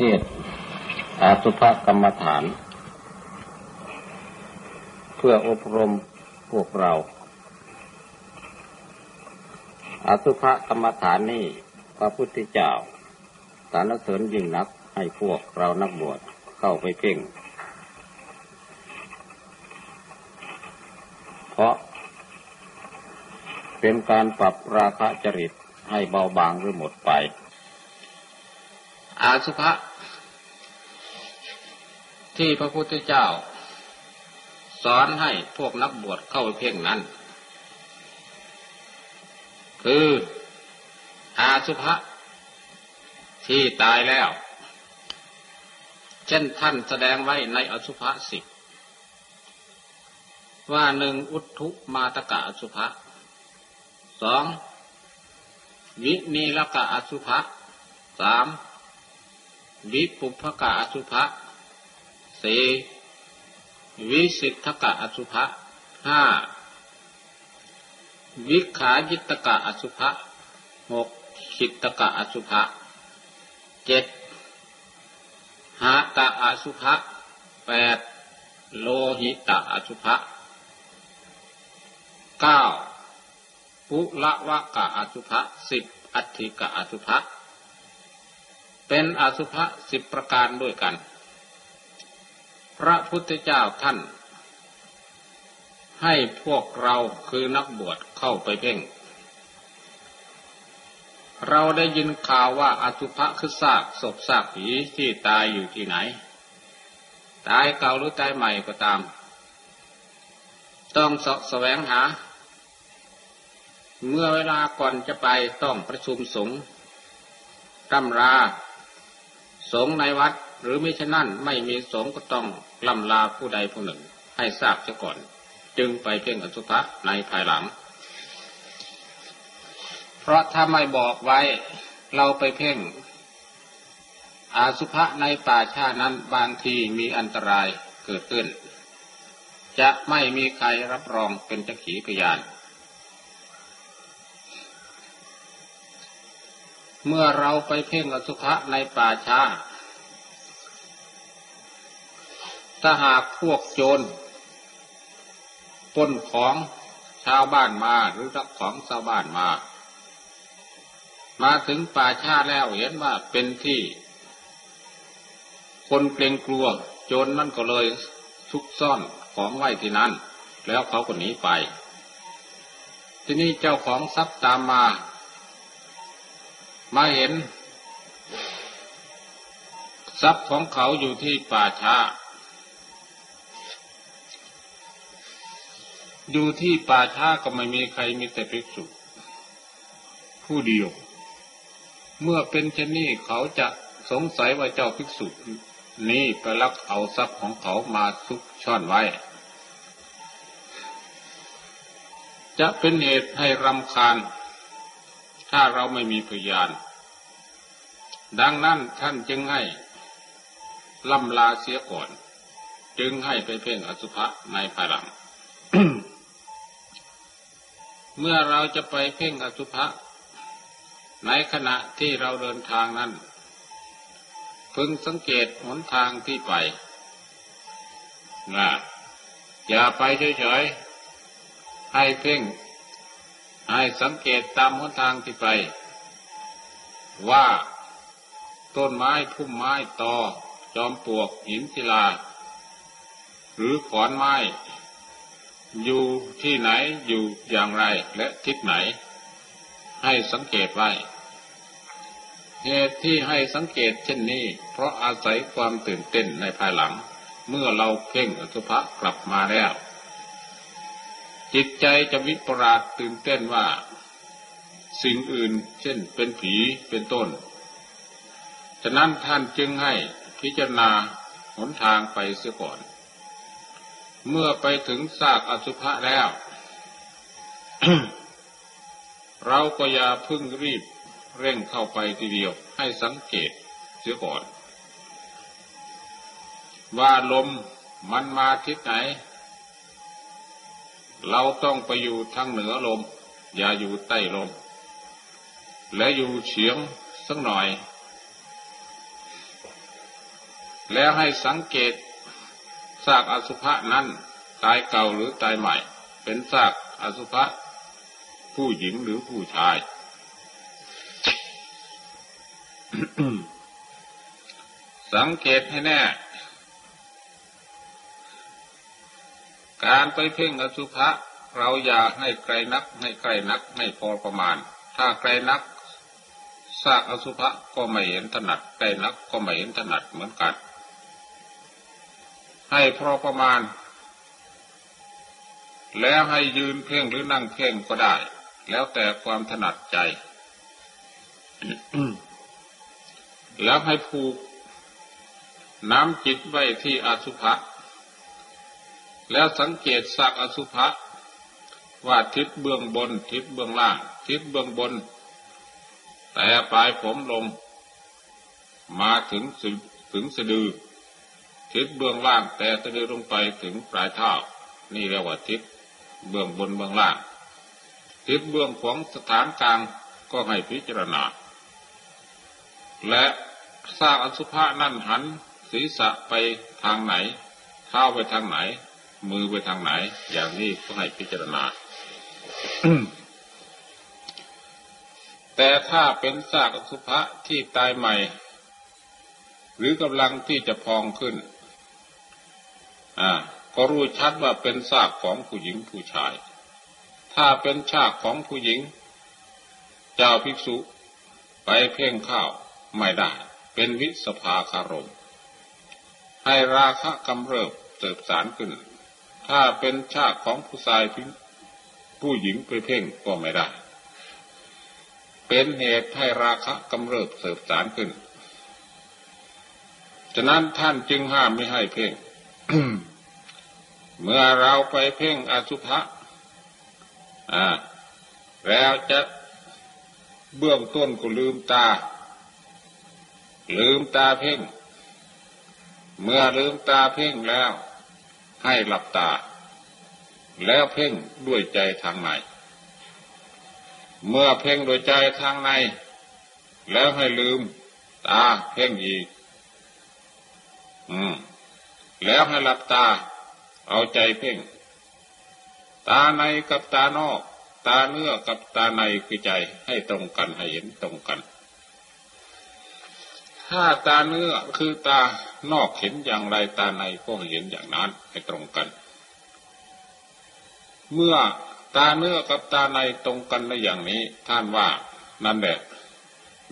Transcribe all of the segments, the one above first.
เทศอาสุภกรรมฐานเพื่ออบรมพวกเราอาสุภกรรมฐานนี้พระพุทธเจ้าสรรเสริญยิ่งนักให้พวกเรานักบวชเข้าไปเพ่งเพราะเป็นการปรับราคะจริตให้เบาบางหรือหมดไปอาสุภะที่พระพุทธเจ้าสอนให้พวกนักบวชเข้าไปเพ่งนั้นคืออาสุภะที่ตายแล้วเช่นท่านแสดงไว้ในอสุภะสิบว่า 1. อุทธุมาตกะอสุภะ 2. วินีลกะอสุภะ 3. วิปุพกะอสุภะ 4. วิสิทธกะอสุภะ 5. วิขายิตกะอสุภะ 6. ขิตกะอสุภะ 7. หาตะอสุภะ 8.โลหิตะอสุภะ 9. ปุละวะกะอสุภะ 10. อัฏฐิกะอสุภะเป็นอสุภะ10ประการด้วยกันพระพุทธเจ้าท่านให้พวกเราคือนักบวชเข้าไปเพ่งเราได้ยินข่าวว่าอสุภะคือซากศพซากผีที่ตายอยู่ที่ไหนตายเก่าหรือตายใหม่ก็ตามต้องเสาะแสวงหาเมื่อเวลาก่อนจะไปต้องประชุมสงฆ์ร่ำลาสงฆ์ในวัดหรือมิฉะนั้นไม่มีสงฆ์ก็ต้องล่ำลาผู้ใดผู้หนึ่งให้ทราบเสียก่อนจึงไปเพ่งอสุภะในภายหลังเพราะถ้าไม่บอกไว้เราไปเพ่งอาสุภะในป่าช้านั้นบางทีมีอันตรายเกิดขึ้นจะไม่มีใครรับรองเป็นสักขีพยานเมื่อเราไปเพ่งอาสุภะในป่าช้าถ้าหากพวกโจรปล้นของชาวบ้านมาหรือรักของชาวบ้านมาถึงป่าช้าแล้วเห็นว่าเป็นที่คนเกรงกลัวโจรนั่นก็เลยซุกซ่อนของไว้ที่นั่นแล้วเขาก็หนีไปที่นี่เจ้าของทรัพย์ตามมาเห็นทรัพย์ของเขาอยู่ที่ป่าช้าอยู่ที่ป่าช้าก็ไม่มีใครมีแต่ภิกษุผู้เดียวเมื่อเป็นเช่นนี้เขาจะสงสัยว่าเจ้าภิกษุนี่ไปลักเอาทรัพย์ของเขามาซุกซ่อนไว้จะเป็นเหตุให้รำคาญถ้าเราไม่มีพยานดังนั้นท่านจึงให้ล่ำลาเสียก่อนจึงให้ไปเพ่งอสุภะในภายหลัง เมื่อเราจะไปเพ่งอสุภะในขณะที่เราเดินทางนั้นพึงสังเกตหนทางที่ไปนะอย่าไปเฉยๆให้เพ่งให้สังเกตตามหนทางที่ไปว่าต้นไม้พุ่มไม้ตอจอมปลวกหินศิลาหรือขอนไม้อยู่ที่ไหนอยู่อย่างไรและทิศไหนให้สังเกตไว้เหตุที่ให้สังเกตเช่นนี้เพราะอาศัยความตื่นเต้นในภายหลังเมื่อเราเพ่งอสุภะกลับมาแล้วจิตใจจะวิปลาสตื่นเต้นว่าสิ่งอื่นเช่นเป็นผีเป็นต้นฉะนั้นท่านจึงให้พิจารณาหนทางไปเสียก่อนเมื่อไปถึงซากอสุภะแล้ว เราก็อย่าพึ่งรีบเร่งเข้าไปทีเดียวให้สังเกตเสียก่อนว่าลมมันมาทิศไหนเราต้องไปอยู่ทางเหนือลมอย่าอยู่ใต้ลมและอยู่เฉียงสักหน่อย แล้วให้สังเกตซากอสุภะนั้นตายเก่าหรือตายใหม่เป็นซากอสุภะผู้หญิงหรือผู้ชาย สังเกตให้แน่การไปเพ่งอสุภะเราอยากให้ไกลนักให้ไกลนักให้พอประมาณถ้าไกลนักซากอสุภะก็ไม่เห็นถนัดไกลนักก็ไม่เห็นถนัดเหมือนกันให้พอประมาณแล้วให้ยืนเพ่งหรือนั่งเพ่งก็ได้แล้วแต่ความถนัดใจ แล้วให้ผูกน้ำจิตไว้ที่อสุภะแล้วสังเกตซากอสุภะว่าทิศเบื้องบนทิศเบื้องล่างทิศเบื้องบนแต่ปลายผมลงมาถึงสะดือทิศเบื้องล่างแต่สะดือลงไปถึงปลายเท้านี่เรียกว่าทิศเบื้องบนเบื้องล่างทิศเบื้องของสถานกลางก็ให้พิจารณาและซากอสุภะนั่นหันศีรษะไปทางไหนเท้าไปทางไหนมือไปทางไหนอย่างนี้ก็ให้พิจารณา แต่ถ้าเป็นซากอสุภะที่ตายใหม่หรือกำลังที่จะพองขึ้นก็รู้ชัดว่าเป็นซากของผู้หญิงผู้ชายถ้าเป็นซากของผู้หญิงเจ้าภิกษุไปเพ่งข้าวไม่ได้เป็นวิสภาคารมให้ราคะกำเริบเติบสารขึ้นถ้าเป็นซากของผู้ชายผู้หญิงไปเพ่งก็ไม่ได้เป็นเหตุให้ราคะกำเริบเสบสารขึ้นฉะนั้นท่านจึงห้ามไม่ให้เพ่ง เมื่อเราไปเพ่งอสุภะแล้วจะเบื้องต้นก็ลืมตาเพ่งเมื่อลืมตาเพ่งแล้วให้หลับตาแล้วเพ่งด้วยใจทางในเมื่อเพ่งโดยใจทางในแล้วให้ลืมตาเพ่งอีกแล้วให้หลับตาเอาใจเพ่งตาในกับตานอกตาเนื้อกับตาในคือใจให้ตรงกันให้เห็นตรงกันถ้าตาเนื้อคือตานอกเห็นอย่างไรตาในก็เห็นอย่างนั้นให้ตรงกันเมื่อตาเนื้อกับตาในตรงกันในอย่างนี้ท่านว่านั่นแหละ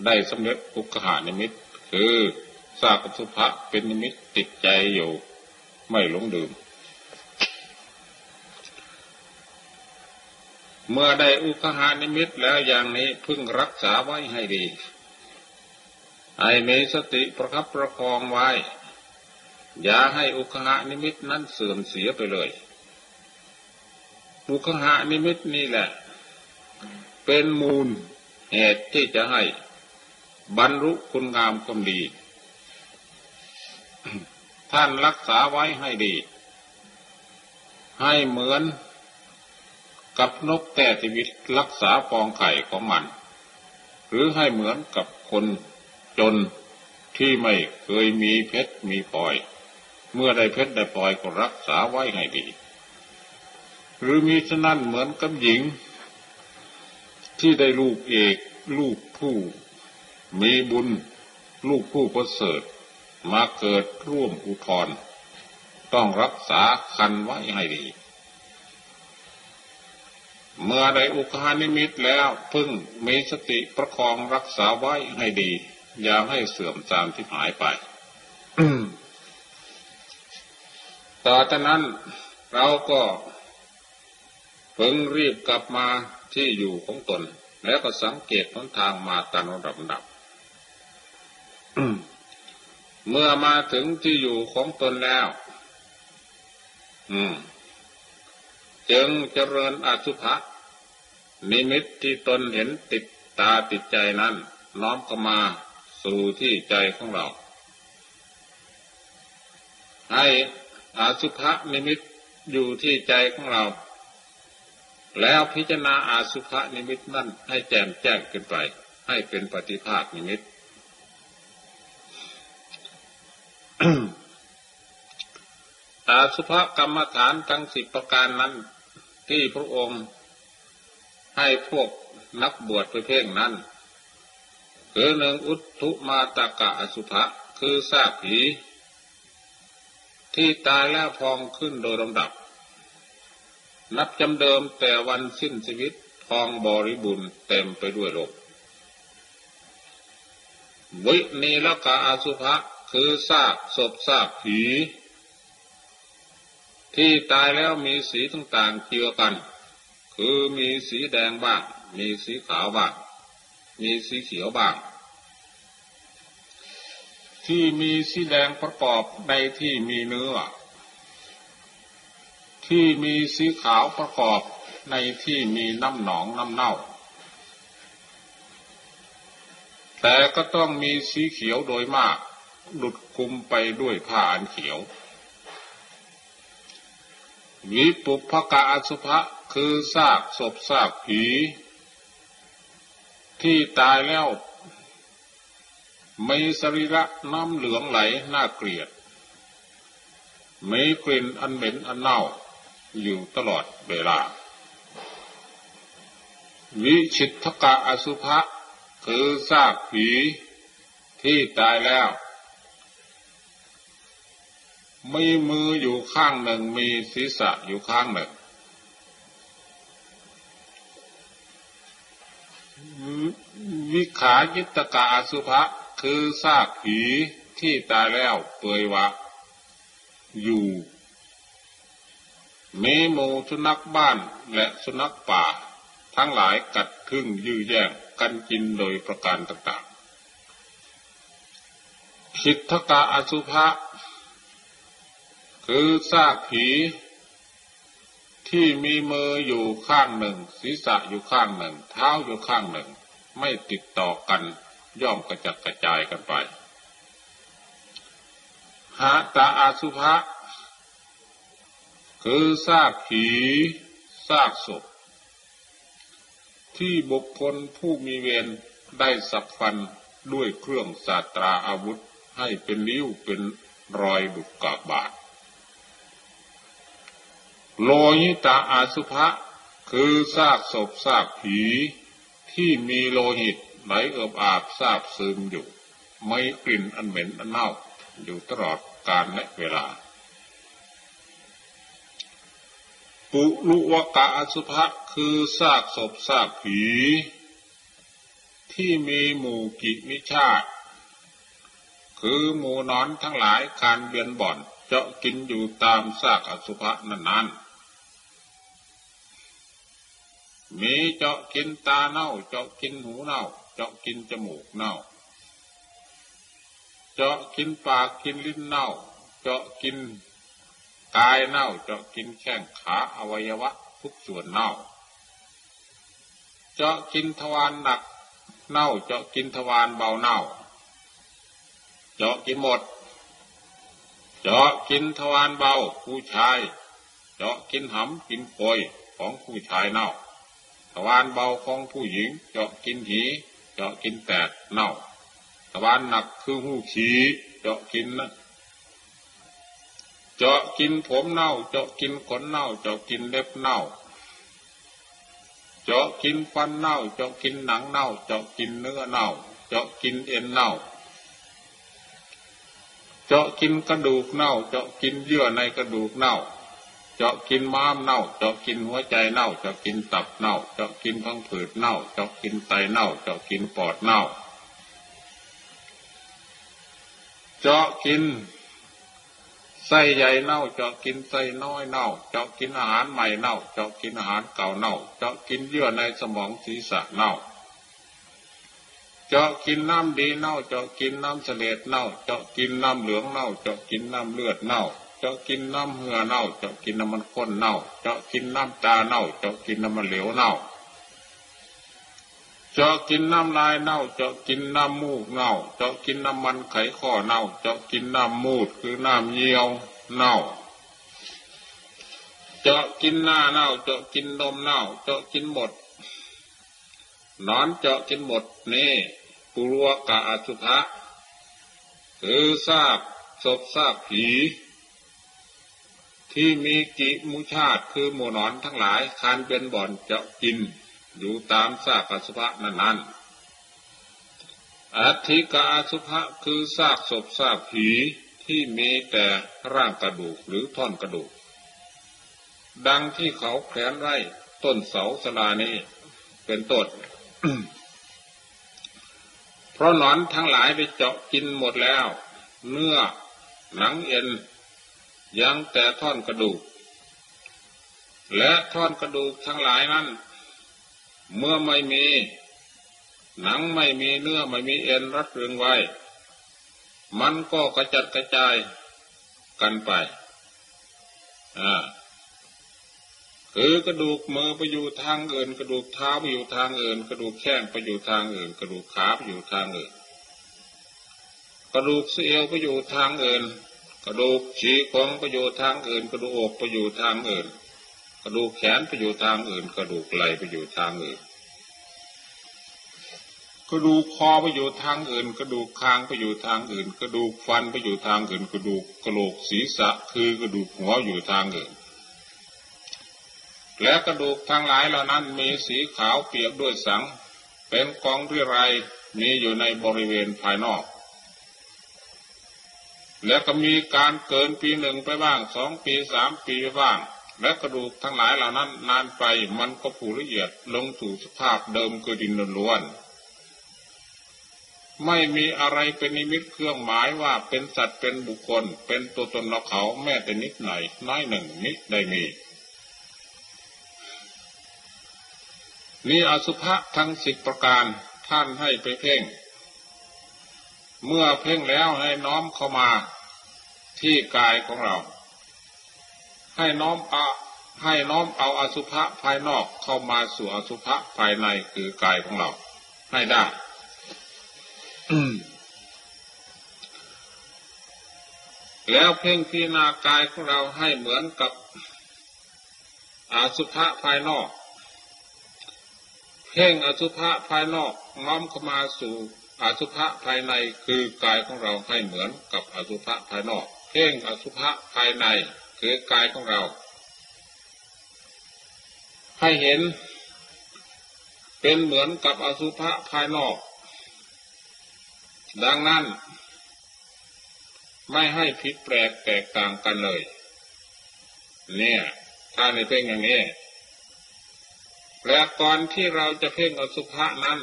ได้สำเร็จอุกขหานิมิตคือซากอสุภะเป็นนิมิตติดใจอยู่ไม่หลงลืมเมื่อได้อุกขหานิมิตแล้วอย่างนี้พึงรักษาไว้ให้ดีให้มีสติประคับประคองไว้อย่าให้อุกขหานิมิตนั้นเสื่อมเสียไปเลยอุกขหานิมิตนี่แหละเป็นมูลเหตุที่จะให้บรรลุคุณงามความดี ท่านรักษาไว้ให้ดีให้เหมือนกับนกแต่ชีวิตรักษาฟองไข่ของมันหรือให้เหมือนกับคนจนที่ไม่เคยมีเพชรมีพลอยเมื่อได้เพชรได้พลอยก็รักษาไว้ให้ดีหรือมีฉะนั้นเหมือนกับหญิงที่ได้ลูกเอกลูกผู้มีบุญลูกผู้ประเสริฐมาเกิดร่วมอุทรต้องรักษาคันไว้ให้ดีเมื่อได้อุกขหานิมิตแล้วพึงมีสติประคองรักษาไว้ให้ดีอย่าให้เสื่อมทรามที่หายไป ต่อจากนั้นเราก็พึงรีบกลับมาที่อยู่ของตนแล้วก็สังเกตหนทางมาตามลำดับ เมื่อมาถึงที่อยู่ของตนแล้วจึงเจริญอสุภะนิมิตที่ตนเห็นติดตาติดใจนั้นน้อมเข้ามาสู่ที่ใจของเราให้อสุภะนิมิตอยู่ที่ใจของเราแล้วพิจารณาอาสุภะนิมิตนั่นให้แจ่มแจ้งขึ้นไปให้เป็นปฏิภาคนิมิต อาสุภกรรมฐานทั้งสิบประการนั้นที่พระองค์ให้พวกนักบวชไปเพ่งนั้นคือหนึ่งอุทธุมาตกะอสุภะคือซากผีที่ตายแล้วพองขึ้นโดยลำดับนับจำเดิมแต่วันสิ้นชีวิตพองบริบูรณ์เต็มไปด้วยโรควินีลกะอสุภะคือซากศพซากผีที่ตายแล้วมีสีต่างๆเจือกันคือมีสีแดงบ้างมีสีขาวบ้างมีสีเขียวบ้างที่มีสีแดงประกอบในที่มีเนื้อที่มีสีขาวประกอบในที่มีน้ำหนองน้ำเน่าแต่ก็ต้องมีสีเขียวโดยมากหลุดคลุมไปด้วยผ้าอันเขียววิปุพกะอสุภะคือซากศพซากผีที่ตายแล้วมีสรีระน้ำเหลืองไหลน่าเกลียดมีกลิ่นอันเหม็นอันเน่าอยู่ตลอดเวลาวิชิตกะอสุภะคือซากผีที่ตายแล้วมีมืออยู่ข้างหนึ่งมีศีรษะอยู่ข้างหนึ่งวิขายิตกะอสุภะคือซากผีที่ตายแล้วเปื่อยวะอยู่มีหมูสุนัขบ้านและสุนัขป่าทั้งหลายกัดครึ่งยื้อแย่งกันกินโดยประการต่างๆชิตทกะอสุภะคือซากผีที่มีมืออยู่ข้างหนึ่งศีรษะอยู่ข้างหนึ่งเท้าอยู่ข้างหนึ่งไม่ติดต่อกันย่อมกระจัดกระจายกันไปหาตาอาสุภะคือซากผีซากศพที่บุคคลผู้มีเวรได้สับฟันด้วยเครื่องสาตราอาวุธให้เป็นริ้วเป็นรอยบุกกาบาทโลหิตาอาสุภะคือซากศพซากผีที่มีโลหิตไหลเอิบอาบซาบซึมอยู่ไม่กลิ่นอันเหม็นอันเน่าอยู่ตลอดกาลและเวลาปุลุวกะอสุภะคือซากศพซากผีที่มีหมู่กิจวิชาติคือหมู่นอนทั้งหลายการเบียนบ่อนเจาะกินอยู่ตามซากอสุภะนั้นๆมีเจาะกินตาเน่าเจาะกินหูเน่าเจาะกินจมูกเน่าเจาะกินปากกินลิ้นเน่าเจาะกินกายเน่าเจาะกินแข้งขาอวัยวะทุกส่วนเน่าเจาะกินทวารหนักเน่าเจาะกินทวารเบาเน่าเจาะกินหมดเจาะกินทวารเบาผู้ชายเจาะกินหำกินโพยของผู้ชายเน่าทวารเบาของผู้หญิงเจาะกินหีเจาะกินแตดเน่าทวารหนักคือหูขี้เจาะกินนะเจาะกินผมเน่าเจาะกินขนเน่าเจาะกินเล็บเน่าเจาะกินฟันเน่าเจาะกินหนังเน่าเจาะกินเนื้อเน่าเจาะกินเอ็นเน่าเจาะกินกระดูกเน่าเจาะกินเยื่อในกระดูกเน่าเจาะกินม้ามเน่าเจาะกินหัวใจเน่าเจาะกินตับเน่าเจาะกินพังผืดเน่าเจาะกินไตเน่าเจาะกินปอดเน่าเจาะกินไส้ใหญ่เน่าเจาะกินไส้น้อยเน่าเจาะกินอาหารใหม่เน่าเจาะกินอาหารเก่าเน่าเจาะกินเยื่อในสมองศีรษะเน่าเจาะกินน้ำดีเน่าเจาะกินน้ำเสลดเน่าเจาะกินน้ำเหลืองเน่าเจาะกินน้ำเลือดเน่าเจาะกินน้ำเหือเน่าเจาะกินน้ำมันข้นเน่าเจาะกินน้ำตาเน่าเจาะกินน้ำมันเหลวเน่าเจาะกินน้ำลายเน่าเจาะกินน้ำมูกเน่าเจาะกินน้ำมันไขข้อเน่าเจาะกินน้ำมูดคือน้ำเยี่ยวเน่าเจาะกินหน้าเน่าเจาะกินนมเน่าเจาะกินหมดนอนเจาะกินหมดนี่ปุรวกะอสุภะคือซาก ศพซากผีที่มีกิมุชาติคือหมูหนอนทั้งหลายคานเป็นบ่อนเจาะกินอยู่ตามซากอสุภะนั้นๆอัตถิกาอสุภะคือซากศพซากผีที่มีแต่ร่างกระดูกหรือท่อนกระดูกดังที่เขาแขวนไว้ต้นเสาศาลานี้เป็นต้น เพราะหนอนทั้งหลายไปเจาะกินหมดแล้วเนื้อหนังเอ็นยังแต่ท่อนกระดูกและท่อนกระดูกทั้งหลายนั้นเมื่อไม่มีหนังไม่มีเนื้อไม่มีเอ็นรัดรึงไว้มันก็กระจัดกระจายกันไปคือกระดูกมือไปอยู่ทางอื่นกระดูกเท้าไปอยู่ทางอื่นกระดูกแข้งไปอยู่ทางอื่นกระดูกขาไปอยู่ทางอื่นกระดูกเอวไปอยู่ทางอื่นกระดูกชี้คงไปอยู่ทางอื่นกระดูกอกไปอยู่ทางอื่นกระดูกแขนไปอยู่ทางอื่นกระดูกไหล่ไปอยู่ทางอื่นกระดูกคอไปอยู่ทางอื่นกระดูกคางไปอยู่ทางอื่นกระดูกฟันไปอยู่ทางอื่นกระดูกกะโหลกศีรษะคือกระดูกหัวอยู่ทางอื่นและกระดูกทั้งหลายเหล่านั้นมีสีขาวเปียกด้วยสังเป็นกองเรียรัยมีอยู่ในบริเวณภายนอกและก็มีการเกินปีหนึ่งไปบ้างสองปีสามปีไปบ้างและกระดูกทั้งหลายเหล่านั้นนานไปมันก็ผุละเอียดลงสู่สภาพเดิมคือดินล้วนไม่มีอะไรเป็นนิมิตเครื่องหมายว่าเป็นสัตว์เป็นบุคคลเป็นตัวตนของเขาแม้แต่นิดหน่อยน้อยหนึ่งนิดได้มีนี่อสุภะทั้ง10ประการท่านให้ไปเพ่งเมื่อเพ่งแล้วให้น้อมเข้ามาที่กายของเราให้น้อมเอาอสุภะภายนอกเข้ามาสู่อสุภะภายในคือกายของเราให้ได้ แล้วเพ่งพิจารณากายของเราให้เหมือนกับอสุภะภายนอกเพ่งอสุภะภายนอกน้อมเข้ามาสู่อสุภะภายในคือกายของเราให้เหมือนกับอสุภะภายนอกเพ่งอสุภะภายในคือกายของเราให้เห็นเป็นเหมือนกับอสุภะภายนอกดังนั้นไม่ให้ผิดแปลกแตกต่างกันเลยเนี่ยถ้าในเพ่งอย่างนี้และก่อนที่เราจะเพ่งอสุภะนั้น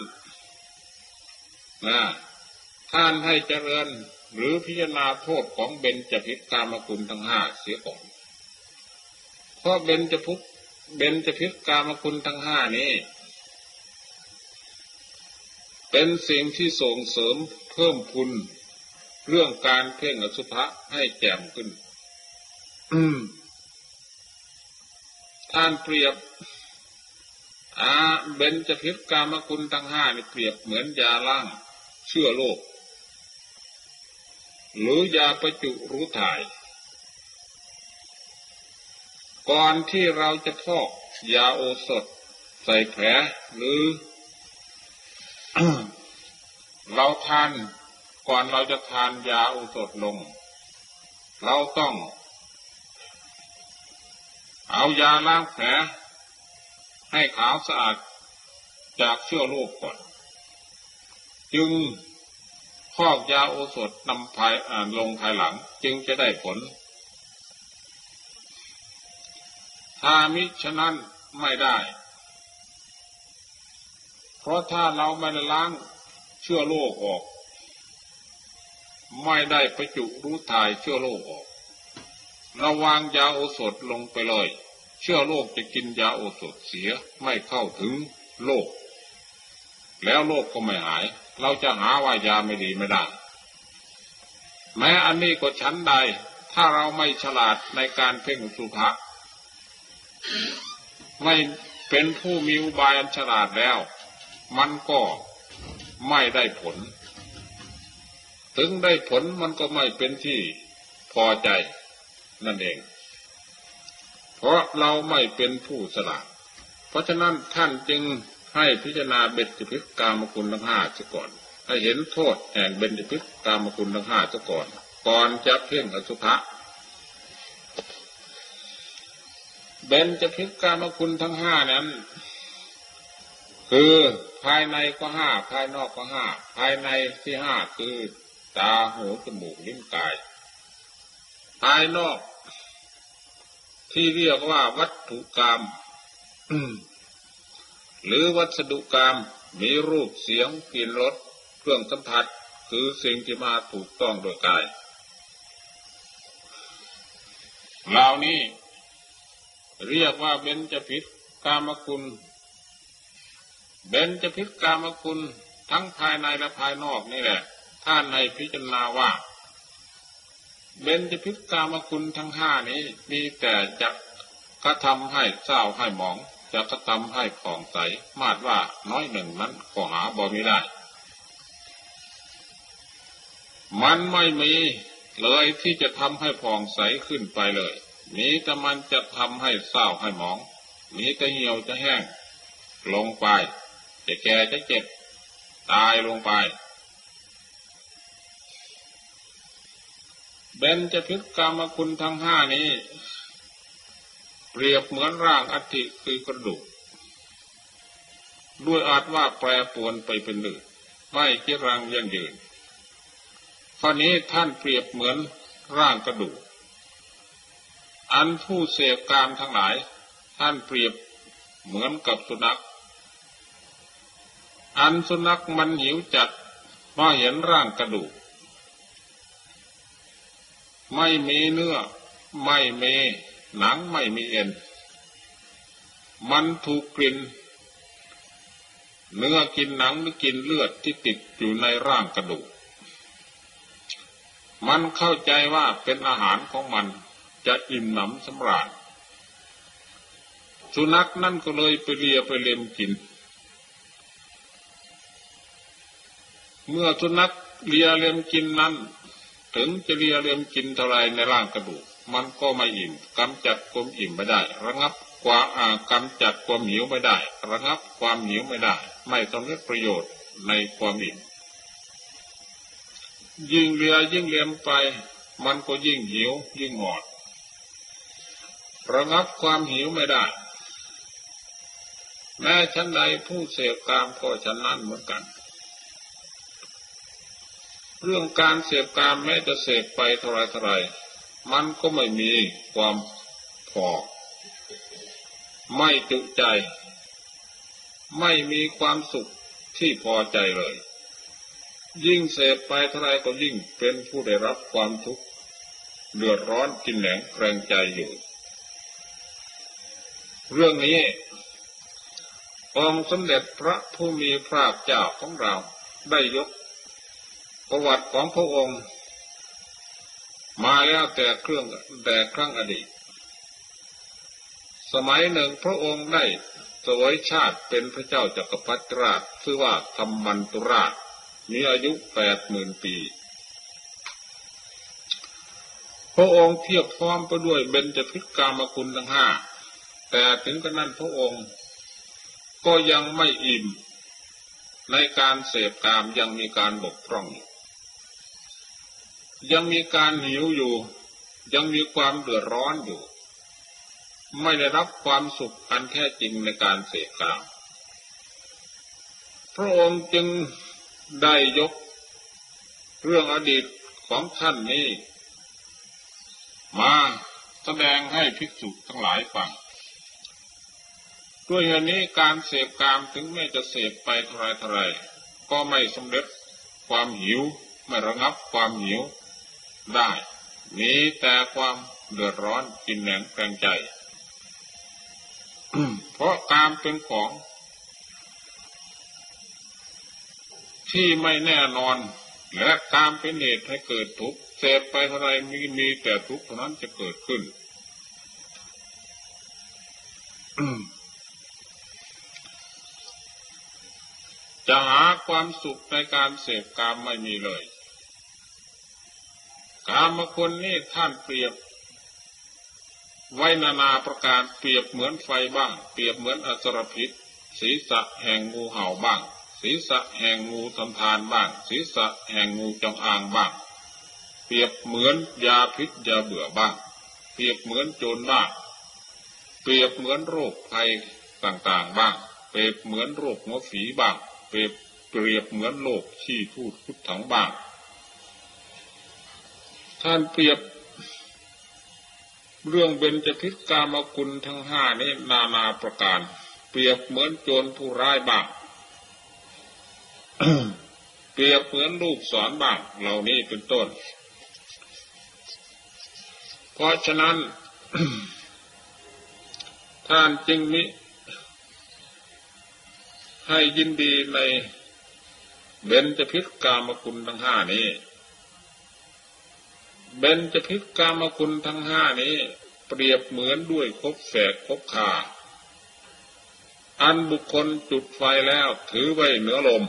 ท่านให้เจริญหรือพิจารณาโทษของเบญจพิตกามคุณทั้งห้าเสียก่อนเพราะเบญจพิตกามคุณทั้งห้านี้เป็นสิ่งที่ส่งเสริมเพิ่มพูนเรื่องการเพ่งอสุภะให้แจ่มขึ้น ท่านเปรียบเบญจพิตกามคุณทั้งห้านี่เปรียบเหมือนยาล้างเชื้อโรคหรือยาประจุรู้ถ่ายก่อนที่เราจะพอกยาโอสถใส่แผลหรือ เราทานก่อนเราจะทานยาโอสถลงเราต้องเอายาล้างแผลให้ขาวสะอาดจากเชื้อโรคก่อนจึงพอกยาโอสถนำลงภายหลังจึงจะได้ผลถ้ามิฉะนั้นไม่ได้เพราะถ้าเราไม่ได้ล้างเชื้อโรคออกไม่ได้ประจุรู้ถ่ายเชื้อโรคออกระวางยาโอสถลงไปเลยเชื้อโรคจะกินยาโอสถเสียไม่เข้าถึงโรคแล้วโรคก็ไม่หายเราจะหาว่ายาไม่ดีไม่ได้แม้อันนี้ก็ชั้นใดถ้าเราไม่ฉลาดในการเพ่งอสุภะไม่เป็นผู้มีอุบายอันฉลาดแล้วมันก็ไม่ได้ผลถึงได้ผลมันก็ไม่เป็นที่พอใจนั่นเองเพราะเราไม่เป็นผู้ฉลาดเพราะฉะนั้นท่านจึงให้พิจารณาเบญจพิตกามคุณทั้งห้าซะก่อนให้เห็นโทษแห่งเบญจพิตกามคุณทั้งห้าซะก่อน ก่อนจะเพ่งอสุภะเบญจทิพกามคุณทั้งห้านั้นคือภายในก็ห้าภายนอกก็ห้าภายในที่ห้าคือตาหูจมูกลิ้นกายภายนอกที่เรียกว่าวัตถุกรรมหรือวัสดุกรรมมีรูปเสียงกลิ่นรสเครื่องสัมผัสคือสิ่งที่มาถูกต้องโดยกายเหล่านี้เรียกว่าเบญจทิพกามคุณเบญจทิพกามคุณทั้งภายในและภายนอกนี่แหละท่านให้พิจารณาว่าเบญจทิพกามคุณทั้งห้านี้มีแต่จักขะทำให้เศร้าให้หมองจักขะทำให้ผ่องใสมาดว่าน้อยหนึ่งนั้นก็หาบ่มีได้มันไม่มีเลยที่จะทำให้ผ่องใสขึ้นไปเลยนี้แต่มันจะทำให้เศร้าให้หมองนี้แต่เหี่ยวจะแห้งลงไปจะแก่จะเจ็บตายลงไปเบญจทิพกามคุณทั้งห้านี้เปรียบเหมือนร่างอัฐิคือกระดูกด้วยอาจว่าแปรปรวนไปเป็นหนึ่งไม่เกี่ยงรังยั่งยืนข้อนี้ท่านเปรียบเหมือนร่างกระดูกอันผู้เสพกามทั้งหลายท่านเปรียบเหมือนกับสุนัขอันสุนัขมันหิวจัดมาเห็นร่างกระดูกไม่มีเนื้อไม่มีหนังไม่มีเอ็นมันถูกกลิ่นเนื้อกินหนังหรือกินเลือดที่ติดอยู่ในร่างกระดูกมันเข้าใจว่าเป็นอาหารของมันจะอิ่มหนำสำราญสุนัขนั่นก็เลยไปเลียไปเล็มกินเมื่อสุนัขเลียเล็มกินนั้นถึงจะเลียเล็มกินเท่าไรในร่างกระดูกมันก็ไม่อิ่มกำจัดความอิ่มไม่ได้ระงับความกำจัดความหิวไม่ได้ระงับความหิวไม่ได้ไม่สำเร็จประโยชน์ในความอิ่มยิ่งเลียยิ่งเล็มไปมันก็ยิ่งหิวยิ่งหมดระงับความหิวไม่ได้แม้ชั้นใดผู้เสพกามก็ชั้นนั้นเหมือนกันเรื่องการเสพกามแม้จะเสพไปเท่าไรๆมันก็ไม่มีความพอไม่จุใจไม่มีความสุขที่พอใจเลยยิ่งเสพไปเท่าไรก็ยิ่งเป็นผู้ได้รับความทุกข์เดือดร้อนกินแหลงแกรงใจอยู่เรื่องนี้องค์สมเด็จพระผู้มีพระเจ้าของเราได้ยกประวัติของพระองค์มาแล้วแต่ครั้งอดีตสมัยหนึ่งพระองค์ได้เสวยชาติเป็นพระเจ้าจักรพรรดิราชชื่อว่าธัมมันตุราชมีอายุ 80,000 ปีพระองค์เพียบพร้อมไปด้วยเบญจทิพกามคุณทั้งห้าแต่ถึงกระนั้นพระองค์ก็ยังไม่อิ่มในการเสพกามยังมีการบกพร่องยังมีการหิวอยู่ยังมีความเดือดร้อนอยู่ไม่ได้รับความสุขอันแท้จริงในการเสพกามพระองค์จึงได้ยกเรื่องอดีตของท่านนี้มาแสดงให้ภิกษุทั้งหลายฟังด้วยเหตุนี้การเสพกามถึงแม้จะเสพไปเท่าไรก็ไม่สำเร็จความหิวไม่ระงับความหิวได้มีแต่ความเดือดร้อนกินแหนงแกรงใจ เพราะกามเป็นของที่ไม่แน่นอนและกามเป็นเหตุให้เกิดทุกข์เสพไปเท่าไรมีแต่ทุกข์เท่านั้นจะเกิดขึ้น จะหาความสุขในการเสพกามไม่มีเลยกามคุณนี่ท่านเปรียบไว้นานาประการเปรียบเหมือนไฟบ้างเปรียบเหมือนอสรพิษศีรษะแห่งงูเห่าบ้างศีรษะแห่งงูสัมภารบ้างศีรษะแห่งงูจงอางบ้าง เปรียบเหมือนยาพิษยาเบื่อบ้างเปรียบเหมือนโจรบ้างเปรียบเหมือนโรคภัยต่างๆบ้างเปรียบเหมือนโรคหัวฝีบ้างเปรียบเหมือนโรคขี้ทูดคุดถังบ้างท่านเปรียบเรื่องเบญจพิษกามคุณทั้งห้านี้นานาประการเปรียบเหมือนโจรผู้ร้ายบ้าง เปรียบเหมือนลูกศรบ้างเหล่านี้เป็นต้นเพราะฉะนั้น ท่านจึงมิให้ยินดีในเบญจพิษกามคุณทั้งห้านี้เบญจพิษกามคุณทั้งห้านี้เปรียบเหมือนด้วยคบแฝกคบขาอันบุคคลจุดไฟแล้วถือไว้เหนือลม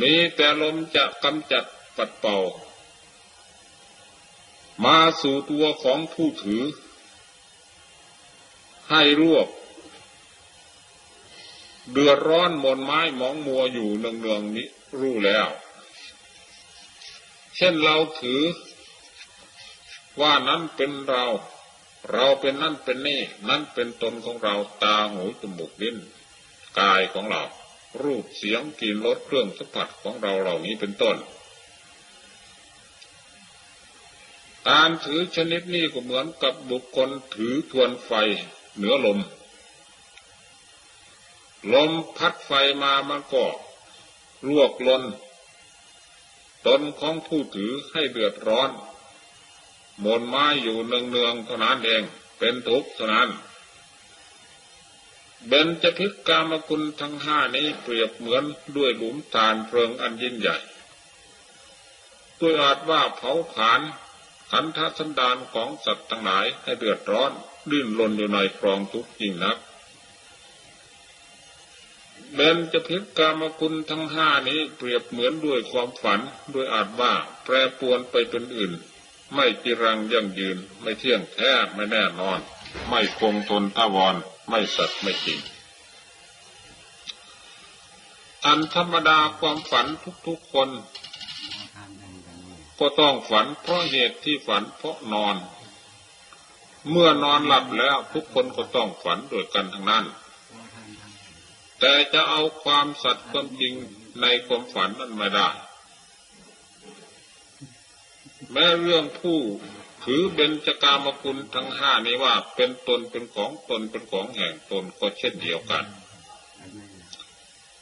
มีแต่ลมจะกำจัดปัดเป่ามาสู่ตัวของผู้ถือให้รวบเดือดร้อนมนไม้หมองมัวอยู่เนืองๆนี้รู้แล้วเช่นเราถือว่านั้นเป็นเราเราเป็นนั่นเป็นนี่นั้นเป็นตนของเราตาหูจมูกลิ้นกายของเรารูปเสียงกลิ่นรสเครื่องสัมผัสของเราเหล่านี้เป็นต้นการถือชนิดนี้ก็เหมือนกับบุคคลถือทวนไฟเหนือลมลมพัดไฟมามันก็ลวกลนตนของผู้ถือให้เดือดร้อนมนไม้อยู่เนืองๆเท่านั้นเองเป็นทุกข์เท่านั้นเบญจพิษกามคุณทั้งห้านี้เปรียบเหมือนด้วยหลุมฐานเพลิงอันยิ่งใหญ่ด้วยอาจว่าเผาผลาญขันธสันดานของสัตว์ทั้งหลายให้เดือดร้อนดิ้นรนอยู่ในกองทุกข์ยิ่งนักเบญจพิษกามคุณทั้งห้านี้เปรียบเหมือนด้วยความฝันด้วยอาจว่าแปรปรวนไปเป็นอื่นไม่จีรังยั่งยืนไม่เที่ยงแท้ไม่แน่นอนไม่คงทนถาวรไม่สัตย์ไม่จริงอันธรรมดาความฝันทุกๆคนก็ต้องฝันเพราะเหตุที่ฝันเพราะนอนเมื่อนอนหลับแล้วทุกคนก็ต้องฝันด้วยกันทั้งนั้นแต่จะเอาความสัตย์ความจริงในความฝันนั้นไม่ได้แม้เรื่องผู้ถือเบญจกามคุณทั้งห้านี้ว่าเป็นตนเป็นของตนเป็นของแห่งตนก็เช่นเดียวกัน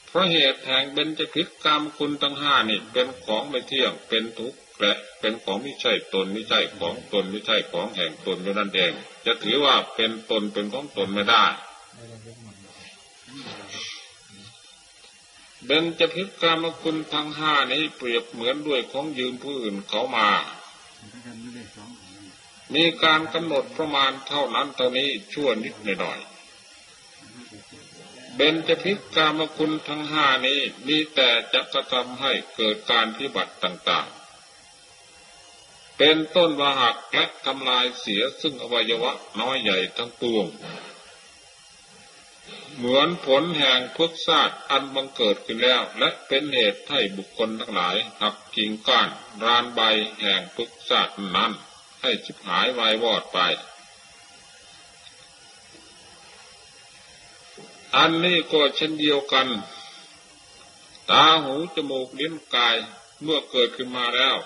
เพราะเหตุแห่งเบญจพิษกามคุณทั้งห้านี่เป็นของไม่เที่ยงเป็นทุกข์และเป็นของไม่ใช่ตนไม่ใช่ของตนไม่ใช่ของแห่งตนอยู่นั่นเองจะถือว่าเป็นตนเป็นของตนไม่ได้เบญจพิษกามคุณทั้งห้านี้เปรียบเหมือนด้วยของยืมผู้อื่นเขามามีการกำหนดประมาณเท่านั้นเท่านี้ชั่วนิดหน่อยเบญจพิษกามคุณทั้งห้านี้มีแต่จะกระทำให้เกิดการพิบัติต่างๆเป็นต้นว่าหักและทำลายเสียซึ่งอวัยวะน้อยใหญ่ทั้งปวงเหมือนผลแห่งพฤกษศาสตร์อันบังเกิดขึ้นแล้วและเป็นเหตุให้บุคคลทั้งหลายหักกิ่งก้านรานใบแห่งพฤกษศาสตร์นั้นให้ชิบหายวายวอดไปอันนี้ก็เช่นเดียวกันตาหูจมูกลิ้นกายเมื่อเกิดขึ้นมาแล้ว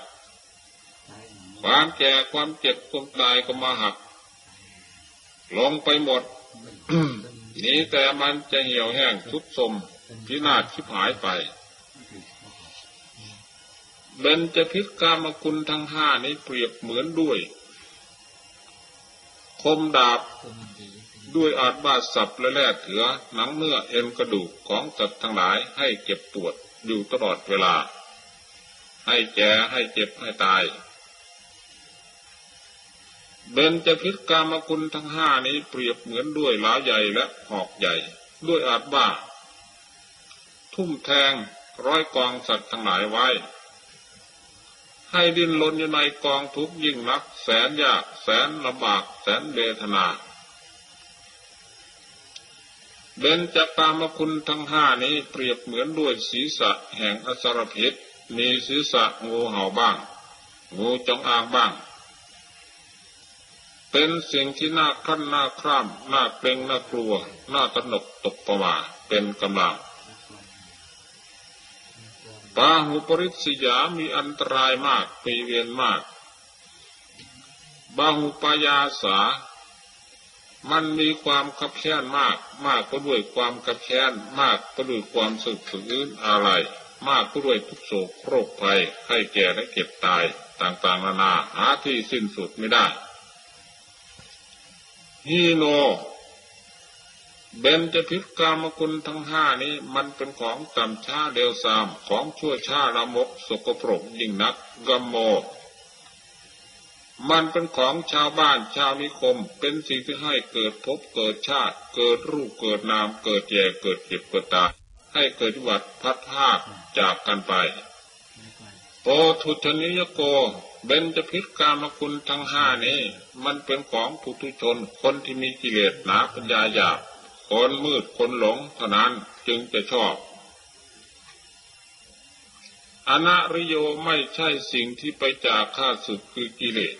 ความแก่ความเจ็บความตายก็มาหักลงไปหมด นี้แต่มันจะเหี่ยวแห้งทรุดโทรมพินาศชิบหายไปเบญจพิษกามคุณทั้งห้านี้เปรียบเหมือนด้วยคมดาบด้วยอาจบาดสับและแล่เถือหนังเนื้อเอ็นกระดูกของสัตว์ทั้งหลายให้เจ็บปวดอยู่ตลอดเวลาให้แก่ให้เจ็บให้ตายเบญจพิษกามคุณทั้งห้านี้เปรียบเหมือนด้วยล้าใหญ่และหอกใหญ่ด้วยอาจบ้าทุ่มแทงร้อยกองสัตว์ทั้งหลายไว้ให้ดิ้นรนอยู่ในกองทุกข์ยิ่งนักแสนยากแสนลำบากแสนเวทนาเบญจกามคุณทั้งห้านี้เปรียบเหมือนด้วยศีรษะแห่งอสรพิษ มีศีรษะงูเห่าบ้างงูจงอางบ้างเป็นสิ่งที่น่าขั้นน่าคร่ำน่าเกรงน่ากลัวน่าตระหนกตกประหม่าเป็นกำลังพาหุปริศยามีอันตรายมากปีเวียนมากพาหุปยาสามันมีความขับแค้นมากมากก็ด้วยความขับแค้นมากก็ด้วยความสึกถึงอื่นอะไรมากก็ด้วยทุกโศกโรคภัยไข้แก่และเก็บตายต่างๆนานาหาที่สิ้นสุดไม่ได้ฮีโนเบญจพิษกามคุณทั้งห้านี้มันเป็นของต่ำช้าเดวซามของชั่วช้าละมกสกปรกยิ่งนักกัมโมมันเป็นของชาวบ้านชาวนิคมเป็นสิ่งที่ให้เกิดภพเกิดชาติเกิดรูปเกิดนามเกิดแย่เกิดเจ็บเกิดตายให้เกิดวิบัติพัดพรากจากกันไปโพธุชนิยโกเบญจพิษกามคุณทั้งห้านี้มันเป็นของปุถุชนคนที่มีกิเลสหนาปัญญาหยาบคนมืดคนหลงเท่านั้นจึงจะชอบอนาริโยไม่ใช่สิ่งที่ไปจากข้าศึกคือกิเลส